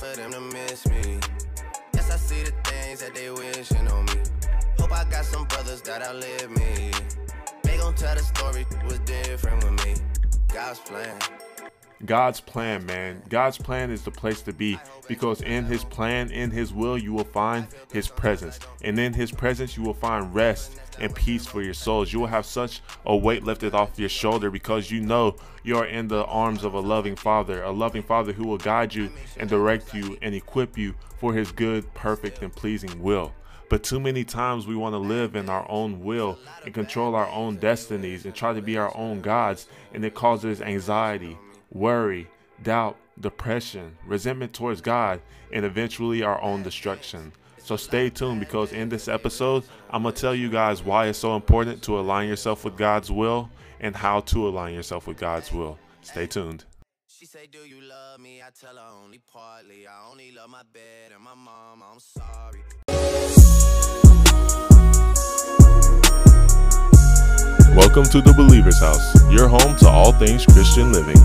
for them to miss me. Yes, I see the things that they wishing on me. Hope I got some brothers that outlive me. They gon' tell the story was different with me. God's plan. God's plan, man. God's plan is the place to be, because in his plan, in his will, you will find his presence. And in his presence, you will find rest and peace for your souls. You will have such a weight lifted off your shoulder, because you know you are in the arms of a loving father who will guide you and direct you and equip you for his good, perfect, and pleasing will. But too many times we want to live in our own will and control our own destinies and try to be our own gods, and it causes anxiety, worry, doubt, depression, resentment towards God, and eventually our own destruction. So stay tuned, because in this episode, I'm going to tell you guys why it's so important to align yourself with God's will and how to align yourself with God's will. Stay tuned. She say, do you love me? I tell her only partly. I only love my bed and my mom. I'm sorry. Welcome to The Believer's House, your home to all things Christian living.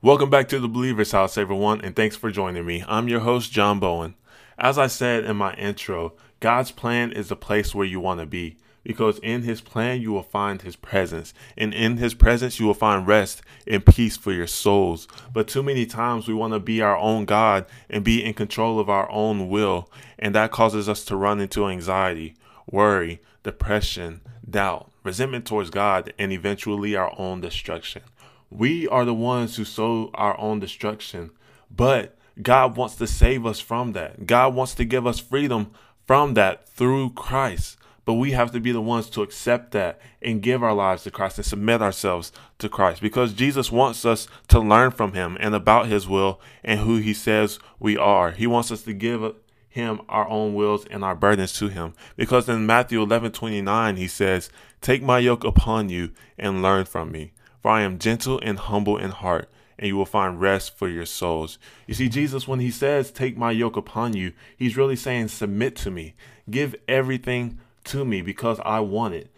Welcome back to The Believer's House, everyone, and thanks for joining me. I'm your host, John Bowen. As I said in my intro, God's plan is the place where you want to be, because in his plan, you will find his presence. And in his presence, you will find rest and peace for your souls. But too many times we want to be our own God and be in control of our own will. And that causes us to run into anxiety, worry, depression, doubt, resentment towards God, and eventually our own destruction. We are the ones who sow our own destruction, but God wants to save us from that. God wants to give us freedom from that through Christ. But we have to be the ones to accept that and give our lives to Christ and submit ourselves to Christ, because Jesus wants us to learn from him and about his will and who he says we are. He wants us to give him our own wills and our burdens to him, because in Matthew 11:29, he says, "Take my yoke upon you and learn from me, for I am gentle and humble in heart, and you will find rest for your souls." You see, Jesus, when he says, "Take my yoke upon you," he's really saying, submit to me, give everything to me, because I want it.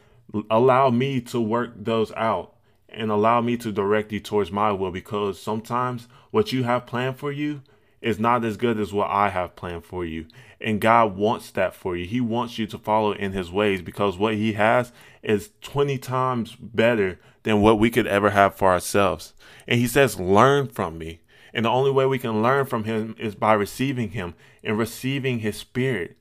Allow me to work those out and allow me to direct you towards my will, because sometimes what you have planned for you is not as good as what I have planned for you. And God wants that for you. He wants you to follow in his ways, because what he has is 20 times better than what we could ever have for ourselves. And he says, learn from me. And the only way we can learn from him is by receiving him and receiving his spirit.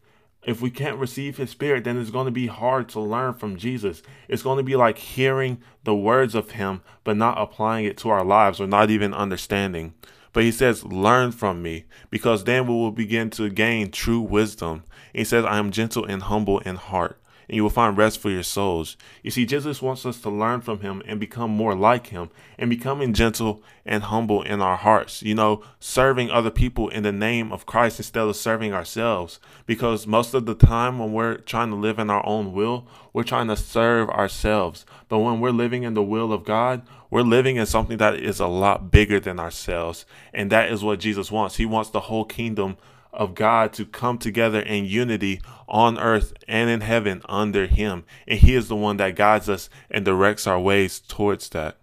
If we can't receive his spirit, then it's going to be hard to learn from Jesus. It's going to be like hearing the words of him, but not applying it to our lives or not even understanding. But he says, learn from me, because then we will begin to gain true wisdom. And he says, I am gentle and humble in heart, and you will find rest for your souls. You see, Jesus wants us to learn from him and become more like him, and becoming gentle and humble in our hearts, you know, serving other people in the name of Christ instead of serving ourselves. Because most of the time when we're trying to live in our own will, we're trying to serve ourselves. But when we're living in the will of God, we're living in something that is a lot bigger than ourselves. And that is what Jesus wants. He wants the whole kingdom of God to come together in unity on earth and in heaven under him. And he is the one that guides us and directs our ways towards that.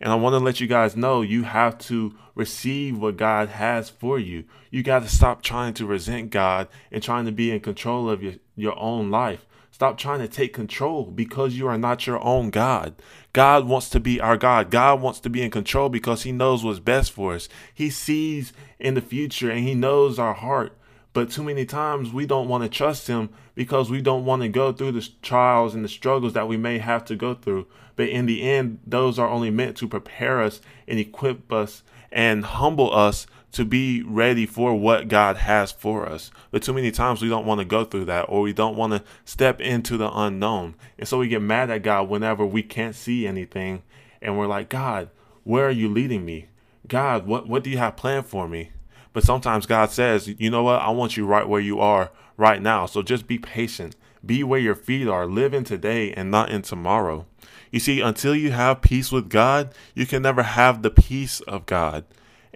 And I want to let you guys know, you have to receive what God has for you. You got to stop trying to resent God and trying to be in control of your own life. Stop trying to take control, because you are not your own God. God wants to be our God. God wants to be in control, because he knows what's best for us. He sees in the future and he knows our heart. But too many times we don't want to trust him, because we don't want to go through the trials and the struggles that we may have to go through. But in the end, those are only meant to prepare us and equip us and humble us to be ready for what God has for us. But too many times we don't want to go through that, or we don't want to step into the unknown. And so we get mad at God whenever we can't see anything. And we're like, God, where are you leading me? God, what do you have planned for me? But sometimes God says, you know what? I want you right where you are right now. So just be patient. Be where your feet are. Live in today and not in tomorrow. You see, until you have peace with God, you can never have the peace of God.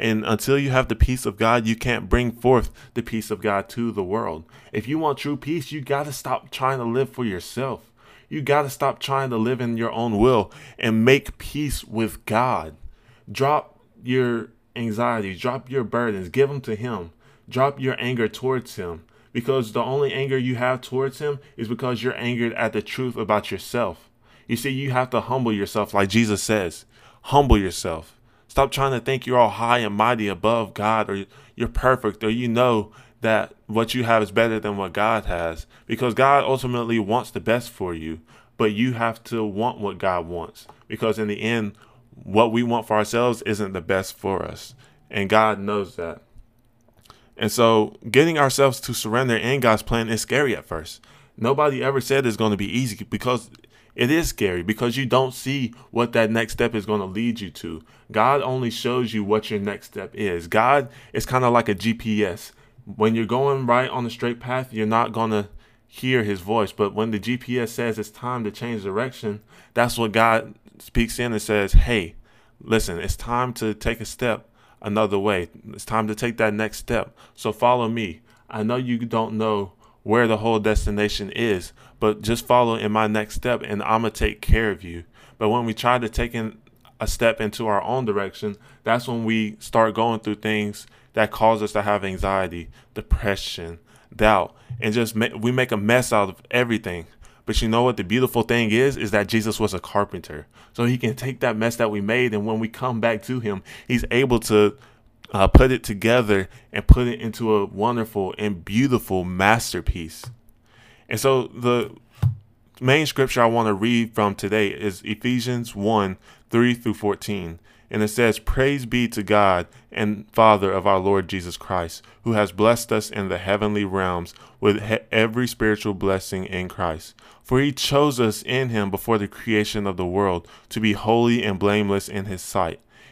And until you have the peace of God, you can't bring forth the peace of God to the world. If you want true peace, you got to stop trying to live for yourself. You got to stop trying to live in your own will and make peace with God. Drop your anxieties, drop your burdens, give them to Him. Drop your anger towards Him, because the only anger you have towards Him is because you're angered at the truth about yourself. You see, you have to humble yourself, like Jesus says, humble yourself. Stop trying to think you're all high and mighty above God, or you're perfect, or you know that what you have is better than what God has, because God ultimately wants the best for you, but you have to want what God wants, because in the end, what we want for ourselves isn't the best for us, and God knows that. And so getting ourselves to surrender in God's plan is scary at first. Nobody ever said it's going to be easy, because it is scary, because you don't see what that next step is going to lead you to. God only shows you what your next step is. God is kind of like a GPS. When you're going right on the straight path, you're not going to hear His voice. But when the GPS says it's time to change direction, that's what God speaks in and says, hey, listen, it's time to take a step another way. It's time to take that next step. So follow me. I know you don't know where the whole destination is, but just follow in my next step and I'm going to take care of you. But when we try to take in a step into our own direction, that's when we start going through things that cause us to have anxiety, depression, doubt, and just we make a mess out of everything. But you know what the beautiful thing is that Jesus was a carpenter. So He can take that mess that we made, and when we come back to Him, He's able to put it together and put it into a wonderful and beautiful masterpiece. And so the main scripture I want to read from today is Ephesians 1:3-14. And it says, "Praise be to God and Father of our Lord Jesus Christ, who has blessed us in the heavenly realms with every spiritual blessing in Christ. For He chose us in Him before the creation of the world to be holy and blameless in His sight.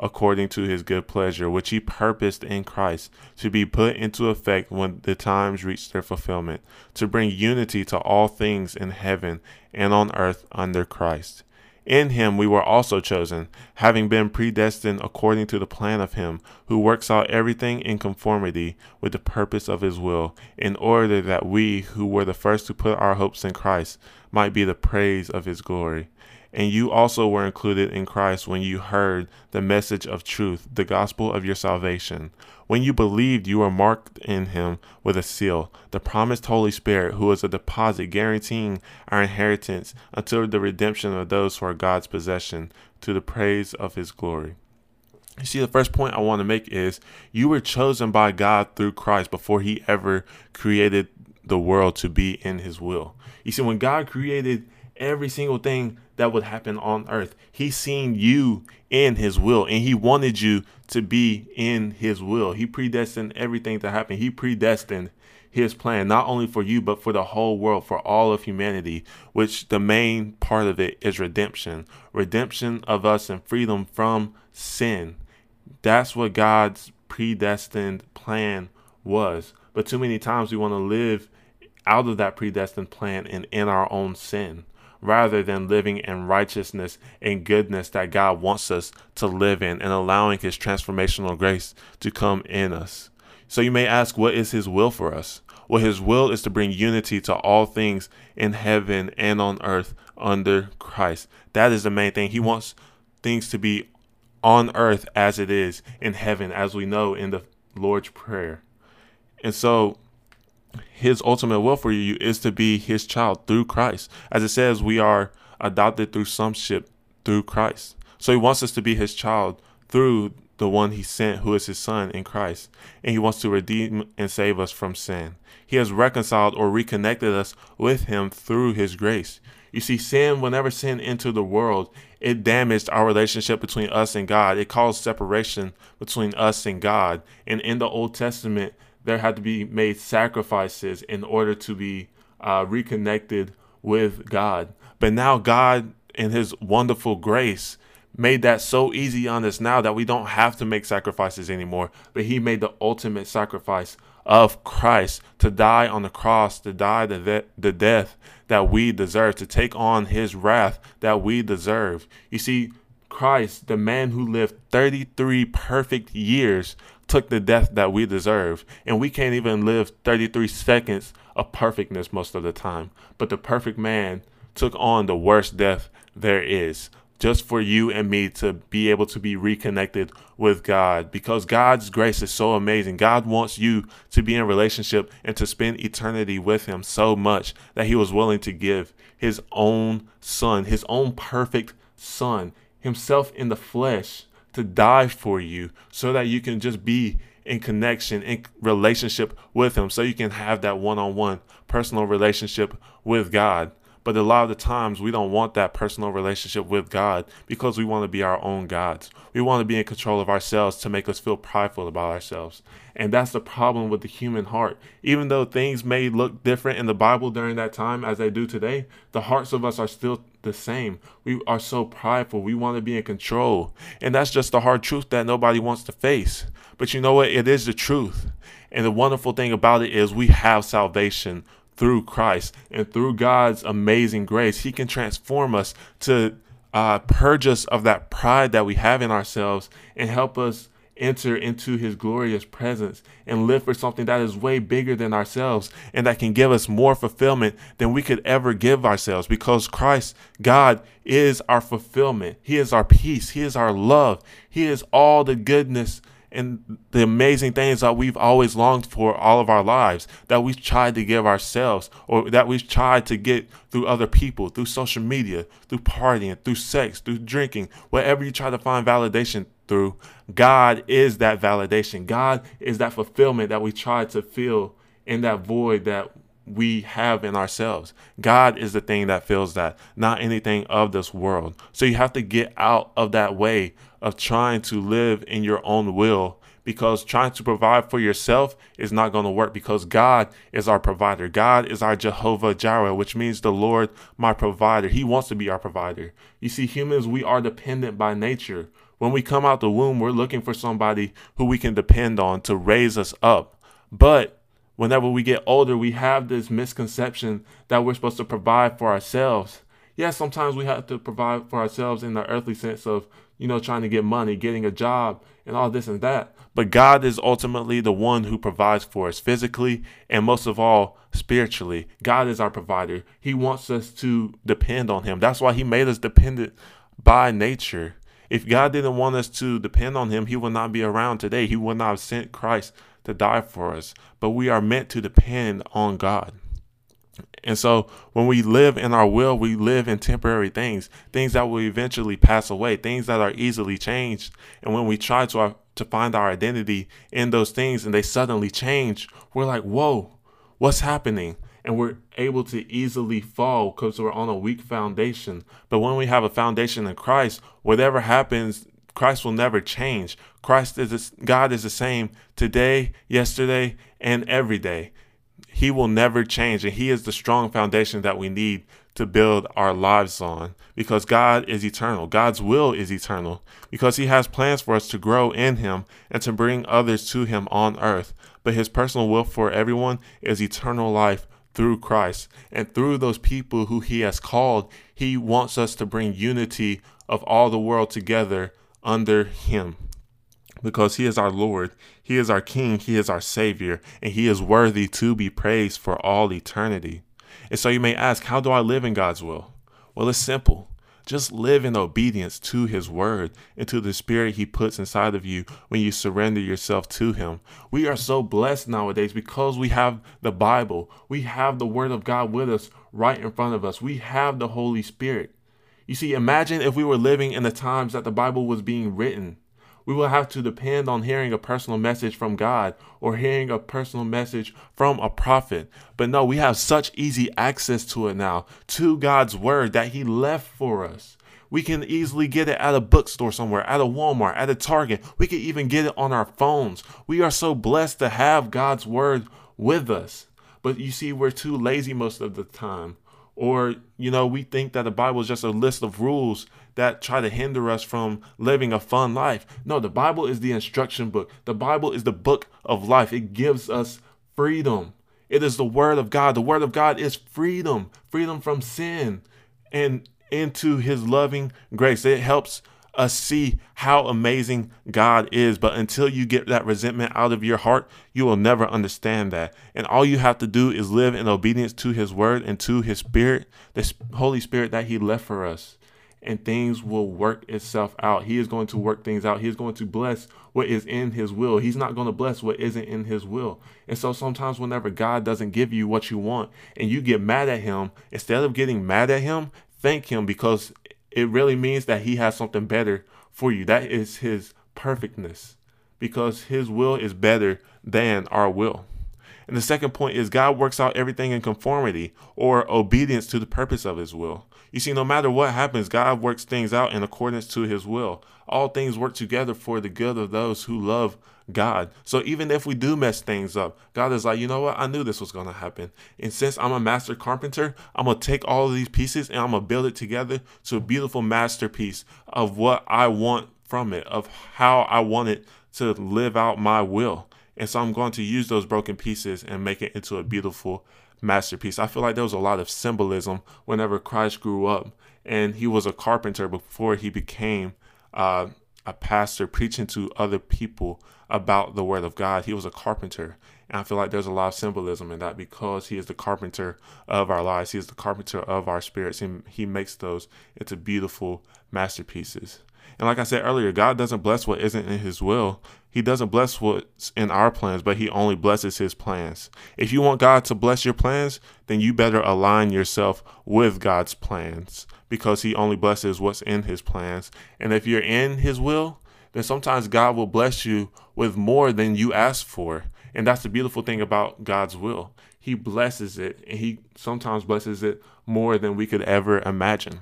according to His good pleasure, which He purposed in Christ to be put into effect when the times reached their fulfillment, to bring unity to all things in heaven and on earth under Christ. In Him we were also chosen, having been predestined according to the plan of Him who works out everything in conformity with the purpose of His will, in order that we, who were the first to put our hopes in Christ, might be the praise of His glory. And you also were included in Christ when you heard the message of truth, the gospel of your salvation. When you believed, you were marked in Him with a seal, the promised Holy Spirit, who is a deposit guaranteeing our inheritance until the redemption of those who are God's possession, to the praise of His glory." You see, the first point I want to make is you were chosen by God through Christ before He ever created the world to be in His will. You see, when God created every single thing that would happen on earth, He's seen you in His will, and He wanted you to be in His will. He predestined everything to happen. He predestined His plan, not only for you, but for the whole world, for all of humanity, which the main part of it is redemption. Redemption of us and freedom from sin. That's what God's predestined plan was. But too many times we want to live out of that predestined plan and in our own sin, rather than living in righteousness and goodness that God wants us to live in, and allowing His transformational grace to come in us. So you may ask, what is His will for us? Well, His will is to bring unity to all things in heaven and on earth under Christ. That is the main thing. He wants things to be on earth as it is in heaven, as we know in the Lord's Prayer. And so His ultimate will for you is to be His child through Christ. As it says, we are adopted through sonship through Christ. So He wants us to be His child through the one He sent, who is His Son in Christ. And He wants to redeem and save us from sin. He has reconciled or reconnected us with Him through His grace. You see, sin, whenever sin entered the world, it damaged our relationship between us and God. It caused separation between us and God. And in the Old Testament, there had to be made sacrifices in order to be reconnected with God. But now God, in His wonderful grace, made that so easy on us now that we don't have to make sacrifices anymore. But he made the ultimate sacrifice of Christ to die on the cross, to die the death that we deserve, to take on his wrath that we deserve. You see, Christ, the man who lived 33 perfect years, took the death that we deserve. And we can't even live 33 seconds of perfectness most of the time. But the perfect man took on the worst death there is, just for you and me to be able to be reconnected with God, because God's grace is so amazing. God wants you to be in a relationship and to spend eternity with him so much that he was willing to give his own son, his own perfect son, himself in the flesh, to die for you so that you can just be in connection, in relationship with him, so you can have that one-on-one personal relationship with God. But a lot of the times we don't want that personal relationship with God because we want to be our own gods. We want to be in control of ourselves to make us feel prideful about ourselves. And that's the problem with the human heart. Even though things may look different in the Bible during that time as they do today, the hearts of us are still the same. We are so prideful. We want to be in control. And that's just the hard truth that nobody wants to face. But you know what? It is the truth. And the wonderful thing about it is we have salvation through Christ, and through God's amazing grace, he can transform us to purge us of that pride that we have in ourselves and help us enter into his glorious presence and live for something that is way bigger than ourselves and that can give us more fulfillment than we could ever give ourselves, because Christ, God, is our fulfillment. He is our peace. He is our love. He is all the goodness and the amazing things that we've always longed for all of our lives, that we've tried to give ourselves, or that we've tried to get through other people, through social media, through partying, through sex, through drinking, whatever you try to find validation through, God is that validation. God is that fulfillment that we try to fill in that void that we have in ourselves. God is the thing that fills that, not anything of this world. So you have to get out of that way of trying to live in your own will, because trying to provide for yourself is not going to work, because God is our provider. God is our Jehovah Jireh, which means the Lord, my provider. He wants to be our provider. You see, humans, we are dependent by nature. When we come out the womb, we're looking for somebody who we can depend on to raise us up. But whenever we get older, we have this misconception that we're supposed to provide for ourselves. Yeah, sometimes we have to provide for ourselves in the earthly sense of, you know, trying to get money, getting a job, and all this and that. But God is ultimately the one who provides for us physically and most of all spiritually. God is our provider. He wants us to depend on him. That's why he made us dependent by nature. If God didn't want us to depend on him, he would not be around today. He would not have sent Christ to die for us. But we are meant to depend on God. And so when we live in our will, we live in temporary things, things that will eventually pass away, things that are easily changed. And when we try to find our identity in those things and they suddenly change, we're like, whoa, what's happening? And we're able to easily fall because we're on a weak foundation. But when we have a foundation in Christ, whatever happens, Christ will never change. God is the same today, yesterday, and every day. He will never change, and he is the strong foundation that we need to build our lives on, because God is eternal. God's will is eternal, because he has plans for us to grow in him and to bring others to him on earth. But his personal will for everyone is eternal life through Christ, and through those people who he has called, he wants us to bring unity of all the world together under him, because he is our Lord, he is our King, he is our Savior, and he is worthy to be praised for all eternity. And so you may ask, how do I live in God's will? Well, it's simple. Just live in obedience to his word and to the spirit he puts inside of you when you surrender yourself to him. We are so blessed nowadays because we have the Bible. We have the word of God with us right in front of us. We have the Holy Spirit. You see, imagine if we were living in the times that the Bible was being written. We will have to depend on hearing a personal message from God or hearing a personal message from a prophet. But no, we have such easy access to it now, to God's word that he left for us. We can easily get it at a bookstore somewhere, at a Walmart, at a Target. We can even get it on our phones. We are so blessed to have God's word with us. But you see, we're too lazy most of the time. Or, you know, we think that the Bible is just a list of rules that try to hinder us from living a fun life. No, the Bible is the instruction book. The Bible is the book of life. It gives us freedom. It is the word of God. The word of God is freedom, freedom from sin and into his loving grace. It helps us see how amazing God is. But until you get that resentment out of your heart, you will never understand that. And all you have to do is live in obedience to his word and to his spirit, this Holy Spirit that he left for us. And things will work itself out. He is going to work things out. He is going to bless what is in his will. He's not going to bless what isn't in his will. And so sometimes whenever God doesn't give you what you want and you get mad at him, instead of getting mad at him, thank him, because it really means that he has something better for you. That is his perfectness, because his will is better than our will. And the second point is God works out everything in conformity or obedience to the purpose of his will. You see, no matter what happens, God works things out in accordance to his will. All things work together for the good of those who love God. So even if we do mess things up, God is like, you know what? I knew this was going to happen. And since I'm a master carpenter, I'm going to take all of these pieces and I'm going to build it together to a beautiful masterpiece of what I want from it, of how I want it to live out my will. And so I'm going to use those broken pieces and make it into a beautiful masterpiece. I feel like there was a lot of symbolism whenever Christ grew up and he was a carpenter before he became a pastor preaching to other people about the word of God. He was a carpenter. And I feel like there's a lot of symbolism in that, because he is the carpenter of our lives. He is the carpenter of our spirits, and he makes those into beautiful masterpieces. And like I said earlier, God doesn't bless what isn't in his will. He doesn't bless what's in our plans, but he only blesses his plans. If you want God to bless your plans, then you better align yourself with God's plans, because he only blesses what's in his plans. And if you're in his will, then sometimes God will bless you with more than you asked for. And that's the beautiful thing about God's will. He blesses it, and he sometimes blesses it more than we could ever imagine.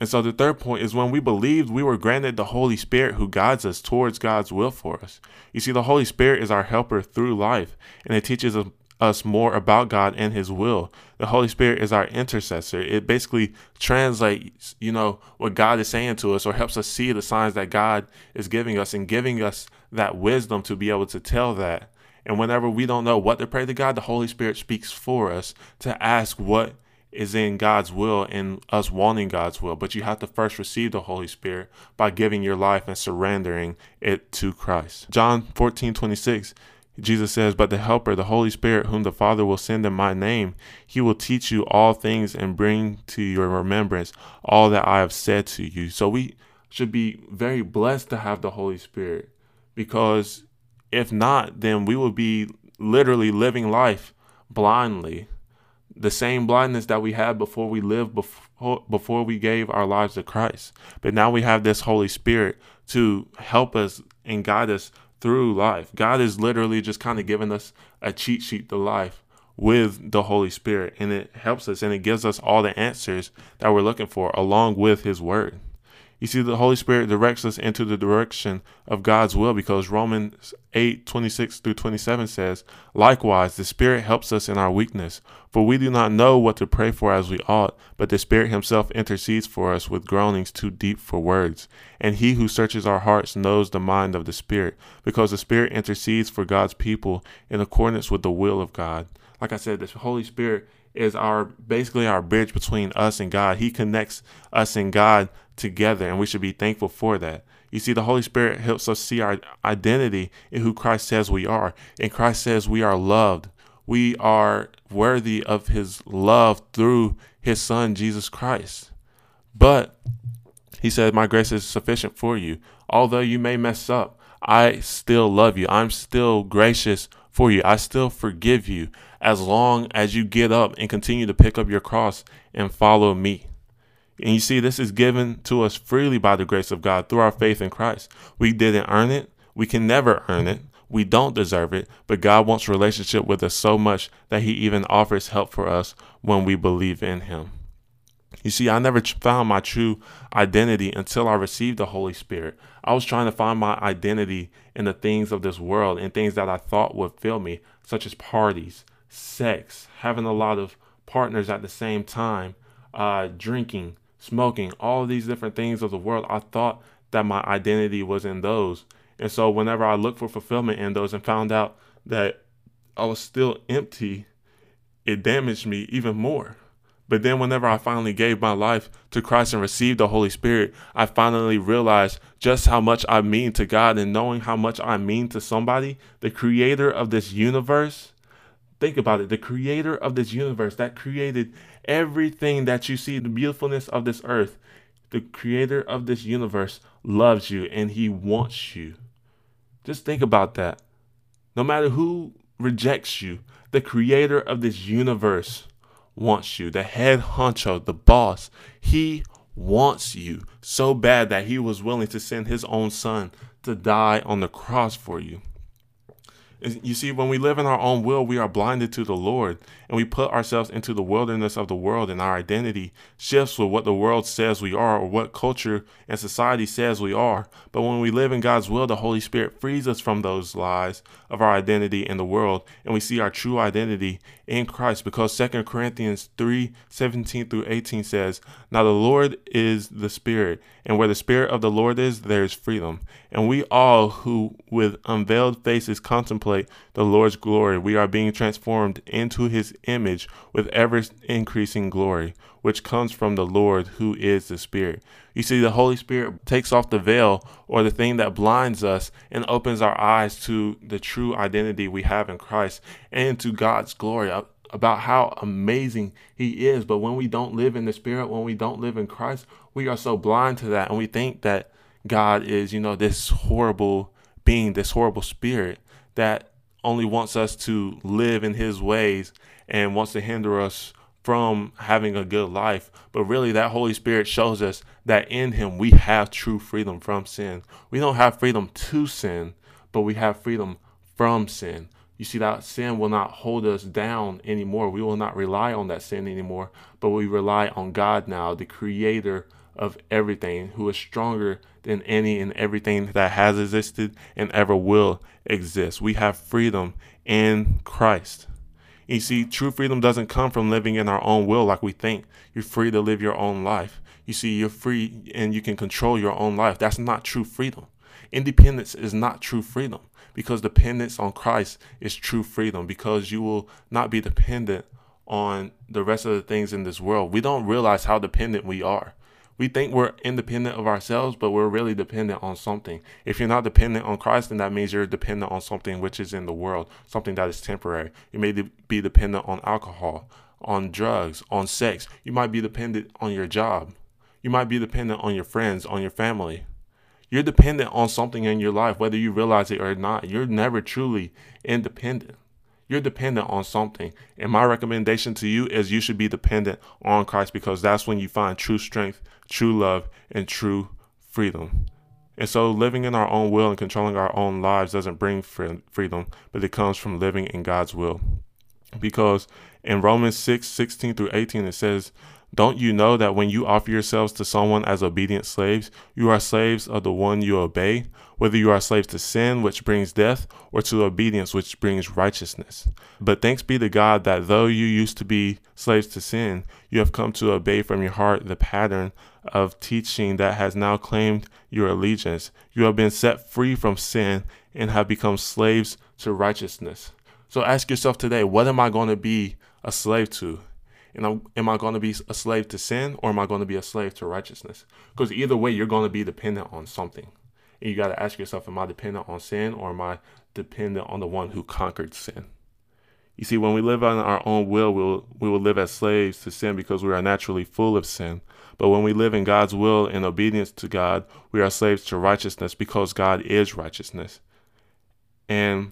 And so the third point is, when we believed, we were granted the Holy Spirit, who guides us towards God's will for us. You see, the Holy Spirit is our helper through life, and it teaches us more about God and his will. The Holy Spirit is our intercessor. It basically translates, you know, what God is saying to us, or helps us see the signs that God is giving us and giving us that wisdom to be able to tell that. And whenever we don't know what to pray to God, the Holy Spirit speaks for us to ask what is in God's will and us wanting God's will. But you have to first receive the Holy Spirit by giving your life and surrendering it to Christ. John 14:26, Jesus says, "But the Helper, the Holy Spirit, whom the Father will send in my name, he will teach you all things and bring to your remembrance all that I have said to you." So we should be very blessed to have the Holy Spirit, because if not, then we will be literally living life blindly. The same blindness that we had before we lived, before we gave our lives to Christ. But now we have this Holy Spirit to help us and guide us through life. God is literally just kind of giving us a cheat sheet to life with the Holy Spirit. And it helps us, and it gives us all the answers that we're looking for, along with his word. You see, the Holy Spirit directs us into the direction of God's will, because Romans 8:26-27 says, "Likewise, the Spirit helps us in our weakness, for we do not know what to pray for as we ought, but the Spirit himself intercedes for us with groanings too deep for words. And he who searches our hearts knows the mind of the Spirit, because the Spirit intercedes for God's people in accordance with the will of God." Like I said, the Holy Spirit is basically our bridge between us and God. He connects us and God together, and we should be thankful for that. You see, the Holy Spirit helps us see our identity in who Christ says we are. And Christ says we are loved. We are worthy of his love through his Son, Jesus Christ. But he said, "My grace is sufficient for you. Although you may mess up, I still love you. I'm still gracious for you. I still forgive you, as long as you get up and continue to pick up your cross and follow me." And you see, this is given to us freely by the grace of God through our faith in Christ. We didn't earn it. We can never earn it. We don't deserve it. But God wants a relationship with us so much that he even offers help for us when we believe in him. You see, I never found my true identity until I received the Holy Spirit. I was trying to find my identity in the things of this world and things that I thought would fill me, such as parties, sex, having a lot of partners at the same time, drinking, smoking, all of these different things of the world. I thought that my identity was in those. And so whenever I looked for fulfillment in those and found out that I was still empty, it damaged me even more. But then whenever I finally gave my life to Christ and received the Holy Spirit, I finally realized just how much I mean to God, and knowing how much I mean to somebody, the creator of this universe. Think about it. The creator of this universe that created everything that you see, the beautifulness of this earth, the creator of this universe loves you and he wants you. Just think about that. No matter who rejects you, the creator of this universe wants you. The head honcho, the boss, he wants you so bad that he was willing to send his own son to die on the cross for you. You see, when we live in our own will, we are blinded to the Lord, and we put ourselves into the wilderness of the world, and our identity shifts with what the world says we are or what culture and society says we are. But when we live in God's will, the Holy Spirit frees us from those lies of our identity in the world, and we see our true identity in Christ, because 2 Corinthians 3:17-18 says, "Now the Lord is the Spirit, and where the Spirit of the Lord is, there is freedom." And we all who with unveiled faces contemplate the Lord's glory, we are being transformed into his image with ever increasing glory, which comes from the Lord who is the Spirit. You see, the Holy Spirit takes off the veil, or the thing that blinds us, and opens our eyes to the true identity we have in Christ and to God's glory, about how amazing he is. But when we don't live in the Spirit, when we don't live in Christ, we are so blind to that, and we think that God is, this horrible being, this horrible spirit that only wants us to live in his ways and wants to hinder us from having a good life. But really, that Holy Spirit shows us that in him we have true freedom from sin. We don't have freedom to sin, but we have freedom from sin. You see, that sin will not hold us down anymore. We will not rely on that sin anymore, but we rely on God now, the creator of everything, who is stronger than any and everything that has existed and ever will exist. We have freedom in Christ. You see, true freedom doesn't come from living in our own will like we think. You're free to live your own life. You see, you're free and you can control your own life. That's not true freedom. Independence is not true freedom, because dependence on Christ is true freedom, because you will not be dependent on the rest of the things in this world. We don't realize how dependent we are. We think we're independent of ourselves, but we're really dependent on something. If you're not dependent on Christ, then that means you're dependent on something which is in the world, something that is temporary. You may be dependent on alcohol, on drugs, on sex. You might be dependent on your job. You might be dependent on your friends, on your family. You're dependent on something in your life, whether you realize it or not. You're never truly independent. You're dependent on something. And my recommendation to you is you should be dependent on Christ, because that's when you find true strength, true love, and true freedom. And so living in our own will and controlling our own lives doesn't bring freedom, but it comes from living in God's will. Because in Romans 6:16-18, it says, "Don't you know that when you offer yourselves to someone as obedient slaves, you are slaves of the one you obey, whether you are slaves to sin, which brings death, or to obedience, which brings righteousness. But thanks be to God that though you used to be slaves to sin, you have come to obey from your heart the pattern of teaching that has now claimed your allegiance. You have been set free from sin and have become slaves to righteousness." So ask yourself today, what am I going to be a slave to? And am I going to be a slave to sin, or am I going to be a slave to righteousness? Because either way, you're going to be dependent on something. And you got to ask yourself, am I dependent on sin, or am I dependent on the one who conquered sin? You see, when we live on our own will, we will live as slaves to sin, because we are naturally full of sin. But when we live in God's will and obedience to God, we are slaves to righteousness, because God is righteousness. And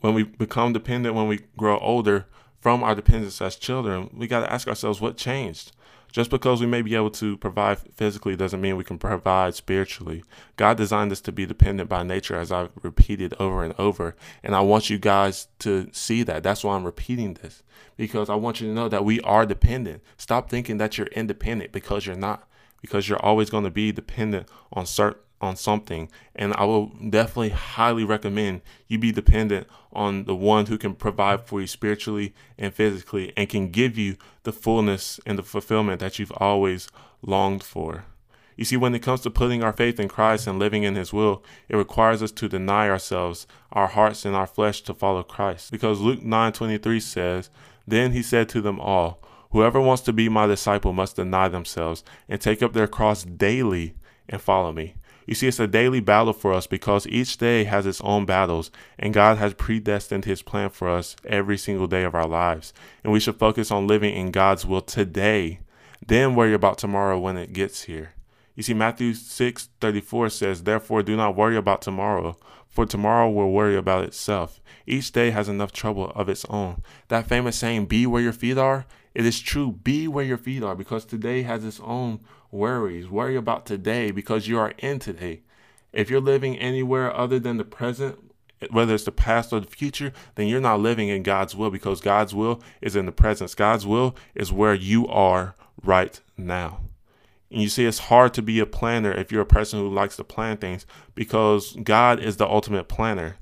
when we become dependent, when we grow older, from our dependence as children, we got to ask ourselves, what changed? Just because we may be able to provide physically doesn't mean we can provide spiritually. God designed us to be dependent by nature, as I've repeated over and over. And I want you guys to see that. That's why I'm repeating this, because I want you to know that we are dependent. Stop thinking that you're independent, because you're not, because you're always going to be dependent on on something. And I will definitely highly recommend you be dependent on the one who can provide for you spiritually and physically and can give you the fullness and the fulfillment that you've always longed for. You see, when it comes to putting our faith in Christ and living in his will, it requires us to deny ourselves, our hearts, and our flesh to follow Christ. Because Luke 9:23 says, "Then he said to them all, whoever wants to be my disciple must deny themselves and take up their cross daily and follow me." You see, it's a daily battle for us because each day has its own battles, and God has predestined his plan for us every single day of our lives. And we should focus on living in God's will today, then worry about tomorrow when it gets here. You see, Matthew 6:34 says, "Therefore, do not worry about tomorrow, for tomorrow will worry about itself. Each day has enough trouble of its own." That famous saying, "Be where your feet are," it is true. Be where your feet are, because today has its own worries. Worry about today because you are in today. If you're living anywhere other than the present, whether it's the past or the future, then you're not living in God's will, because God's will is in the presence. God's will is where you are right now. And you see, it's hard to be a planner if you're a person who likes to plan things, because God is the ultimate planner.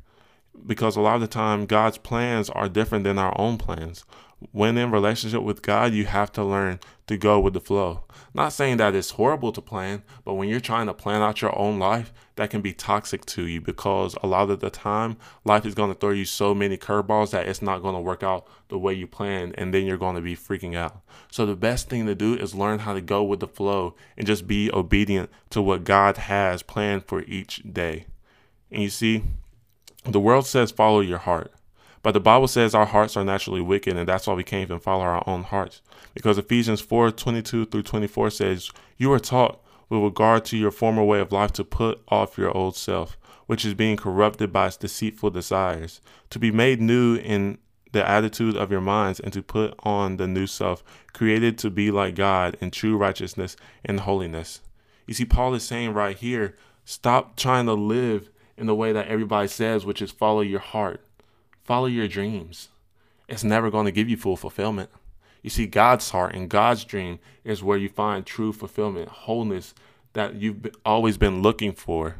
Because a lot of the time, God's plans are different than our own plans. When in relationship with God, you have to learn to go with the flow. Not saying that it's horrible to plan, but when you're trying to plan out your own life, that can be toxic to you, because a lot of the time, life is going to throw you so many curveballs that it's not going to work out the way you planned, and then you're going to be freaking out. So the best thing to do is learn how to go with the flow and just be obedient to what God has planned for each day. And you see, the world says follow your heart, but the Bible says our hearts are naturally wicked, and that's why we can't even follow our own hearts. Because Ephesians 4:22-24 says, "You are taught with regard to your former way of life to put off your old self, which is being corrupted by its deceitful desires, to be made new in the attitude of your minds, and to put on the new self, created to be like God in true righteousness and holiness." You see, Paul is saying right here, stop trying to live in the way that everybody says, which is follow your heart. Follow your dreams. It's never going to give you full fulfillment. You see, God's heart and God's dream is where you find true fulfillment, wholeness that you've always been looking for.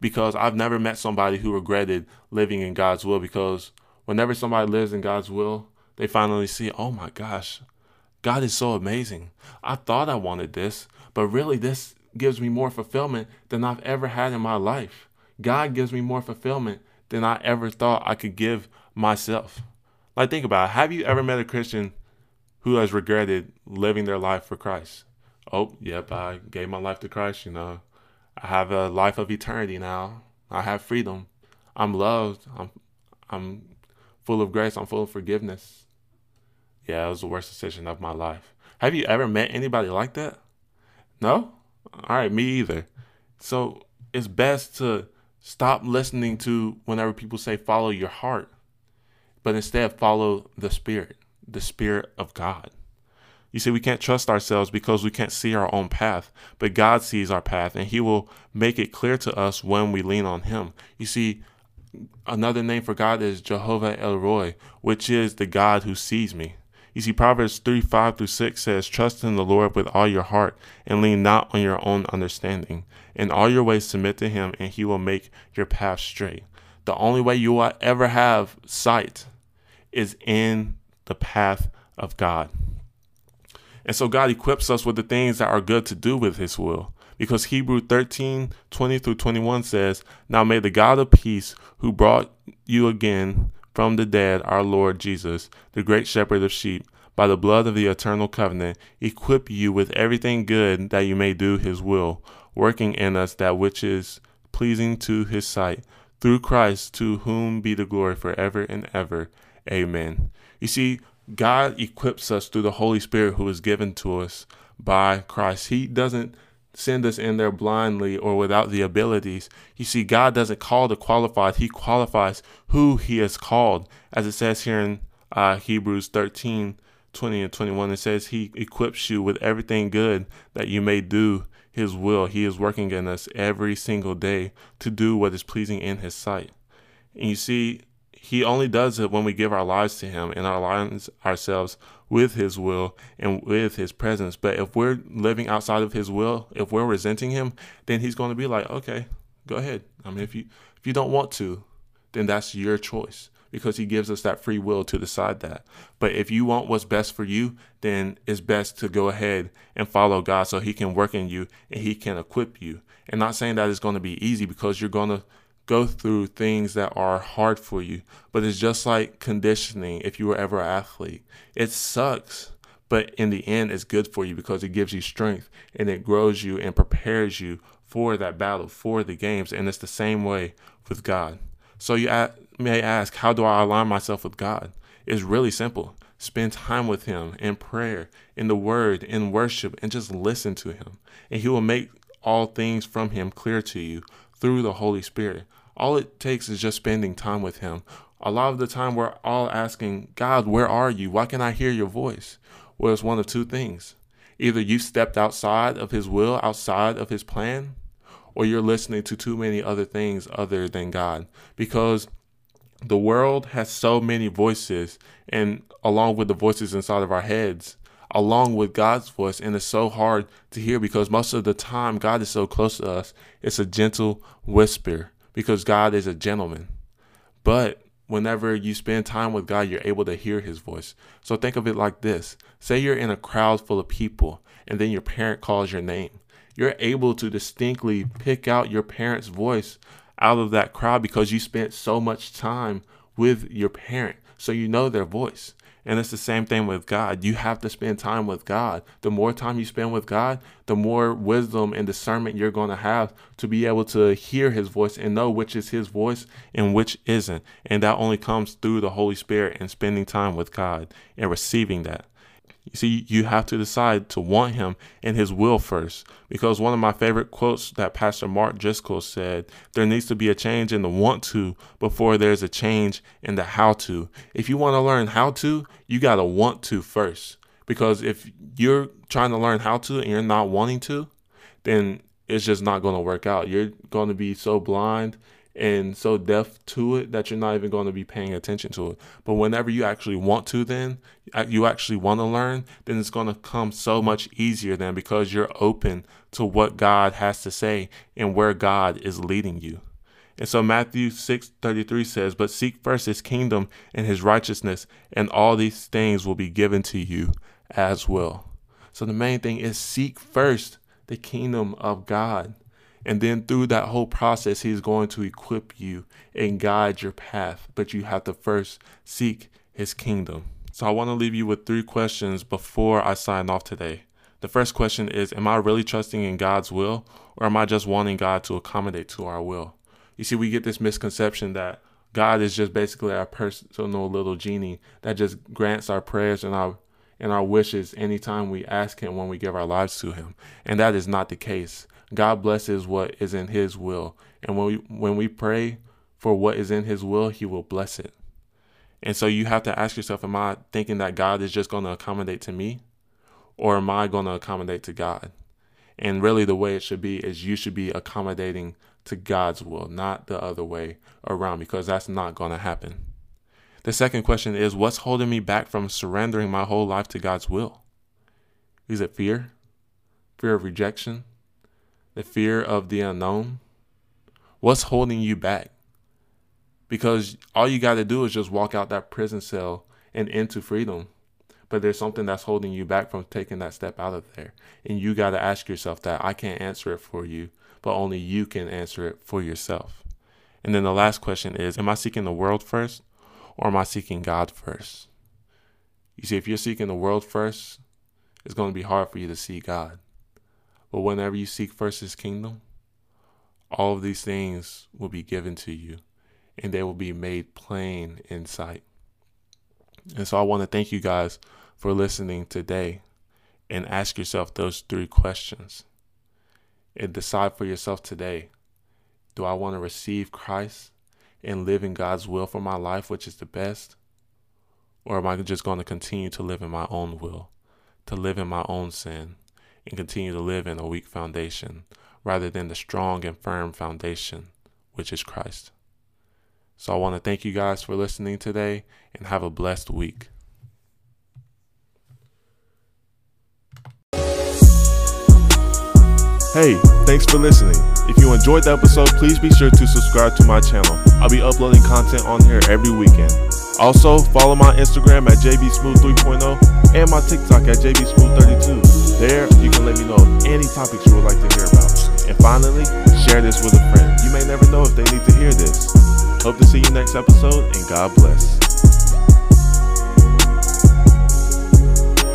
Because I've never met somebody who regretted living in God's will, because whenever somebody lives in God's will, they finally see, "Oh my gosh, God is so amazing. I thought I wanted this, but really this gives me more fulfillment than I've ever had in my life. God gives me more fulfillment than I ever thought I could give myself." Like, think about it. Have you ever met a Christian who has regretted living their life for Christ? "Oh, yep, I gave my life to Christ, you know. I have a life of eternity now. I have freedom. I'm loved. I'm full of grace. I'm full of forgiveness. Yeah, it was the worst decision of my life." Have you ever met anybody like that? No? All right, me either. So it's best to stop listening to whenever people say follow your heart, but instead follow the Spirit of God. You see, we can't trust ourselves because we can't see our own path, but God sees our path, and he will make it clear to us when we lean on him. You see, another name for God is Jehovah El Roy, which is the God who sees me. You see, Proverbs 3:5-6 says, "Trust in the Lord with all your heart and lean not on your own understanding. In all your ways submit to him, and he will make your path straight." The only way you will ever have sight is in the path of God. And so God equips us with the things that are good to do with his will. Because Hebrews 13:20-21 says, "Now may the God of peace, who brought you again from the dead, our Lord Jesus, the great shepherd of sheep, by the blood of the eternal covenant, equip you with everything good that you may do his will, working in us that which is pleasing to his sight, through Christ, to whom be the glory forever and ever. Amen." You see, God equips us through the Holy Spirit who is given to us by Christ. He doesn't send us in there blindly or without the abilities. You see, God doesn't call the qualified. He qualifies who he has called. As it says here in Hebrews 13:20-21, it says he equips you with everything good that you may do his will. He is working in us every single day to do what is pleasing in his sight. And you see, he only does it when we give our lives to him and our lives ourselves with his will and with his presence. But if we're living outside of his will, if we're resenting him, then he's going to be like, okay, go ahead. I mean, if you don't want to, then that's your choice, because he gives us that free will to decide that. But if you want what's best for you, then it's best to go ahead and follow God so he can work in you and he can equip you. And not saying that it's going to be easy, because you're going to go through things that are hard for you. But it's just like conditioning. If you were ever an athlete, it sucks, but in the end it's good for you, because it gives you strength and it grows you and prepares you for that battle, for the games. And it's the same way with God. So you may ask, how do I align myself with God? It's really simple. Spend time with him in prayer, in the word, in worship, and just listen to him. And he will make all things from him clear to you through the Holy Spirit. All it takes is just spending time with him. A lot of the time we're all asking, God, where are you? Why can't I hear your voice? Well, it's one of two things. Either you stepped outside of his will, outside of his plan, or you're listening to too many other things other than God, because the world has so many voices, and along with the voices inside of our heads, along with God's voice. And it's so hard to hear, because most of the time God is so close to us. It's a gentle whisper, because God is a gentleman. But whenever you spend time with God, you're able to hear his voice. So think of it like this. Say you're in a crowd full of people, and then your parent calls your name. You're able to distinctly pick out your parent's voice out of that crowd, because you spent so much time with your parent, so you know their voice. And it's the same thing with God. You have to spend time with God. The more time you spend with God, the more wisdom and discernment you're going to have to be able to hear his voice and know which is his voice and which isn't. And that only comes through the Holy Spirit and spending time with God and receiving that. You see, you have to decide to want him and his will first, because one of my favorite quotes that Pastor Mark Driscoll said, there needs to be a change in the want to before there's a change in the how to. If you want to learn how to, you got to want to first, because if you're trying to learn how to and you're not wanting to, then it's just not going to work out. You're going to be so blind and so deaf to it that you're not even going to be paying attention to it. But whenever you actually want to, then you actually want to learn, then it's going to come so much easier then, because you're open to what God has to say and where God is leading you. And so Matthew 6:33 says, but seek first his kingdom and his righteousness, and all these things will be given to you as well. So the main thing is seek first the kingdom of God. And then through that whole process, he's going to equip you and guide your path. But you have to first seek his kingdom. So I want to leave you with three questions before I sign off today. The first question is, am I really trusting in God's will, or am I just wanting God to accommodate to our will? You see, we get this misconception that God is just basically our personal little genie that just grants our prayers and our wishes anytime we ask him, when we give our lives to him. And that is not the case. God blesses what is in his will. And when we pray for what is in his will, he will bless it. And so you have to ask yourself, am I thinking that God is just going to accommodate to me, or am I going to accommodate to God? And really the way it should be is you should be accommodating to God's will, not the other way around, because that's not going to happen. The second question is, what's holding me back from surrendering my whole life to God's will? Is it fear? Fear of rejection? The fear of the unknown? What's holding you back? Because all you got to do is just walk out that prison cell and into freedom. But there's something that's holding you back from taking that step out of there. And you got to ask yourself that. I can't answer it for you, but only you can answer it for yourself. And then the last question is, am I seeking the world first, or am I seeking God first? You see, if you're seeking the world first, it's going to be hard for you to see God. But whenever you seek first his kingdom, all of these things will be given to you, and they will be made plain in sight. And so I want to thank you guys for listening today, and ask yourself those three questions and decide for yourself today. Do I want to receive Christ and live in God's will for my life, which is the best? Or am I just going to continue to live in my own will, to live in my own sin, and continue to live in a weak foundation rather than the strong and firm foundation, which is Christ? So I want to thank you guys for listening today, and have a blessed week. Hey, thanks for listening. If you enjoyed the episode, please be sure to subscribe to my channel. I'll be uploading content on here every weekend. Also, follow my Instagram at jbsmooth3.0 and my TikTok at jbsmooth32. There, you can let me know of any topics you would like to hear about. And finally, share this with a friend. You may never know if they need to hear this. Hope to see you next episode, and God bless.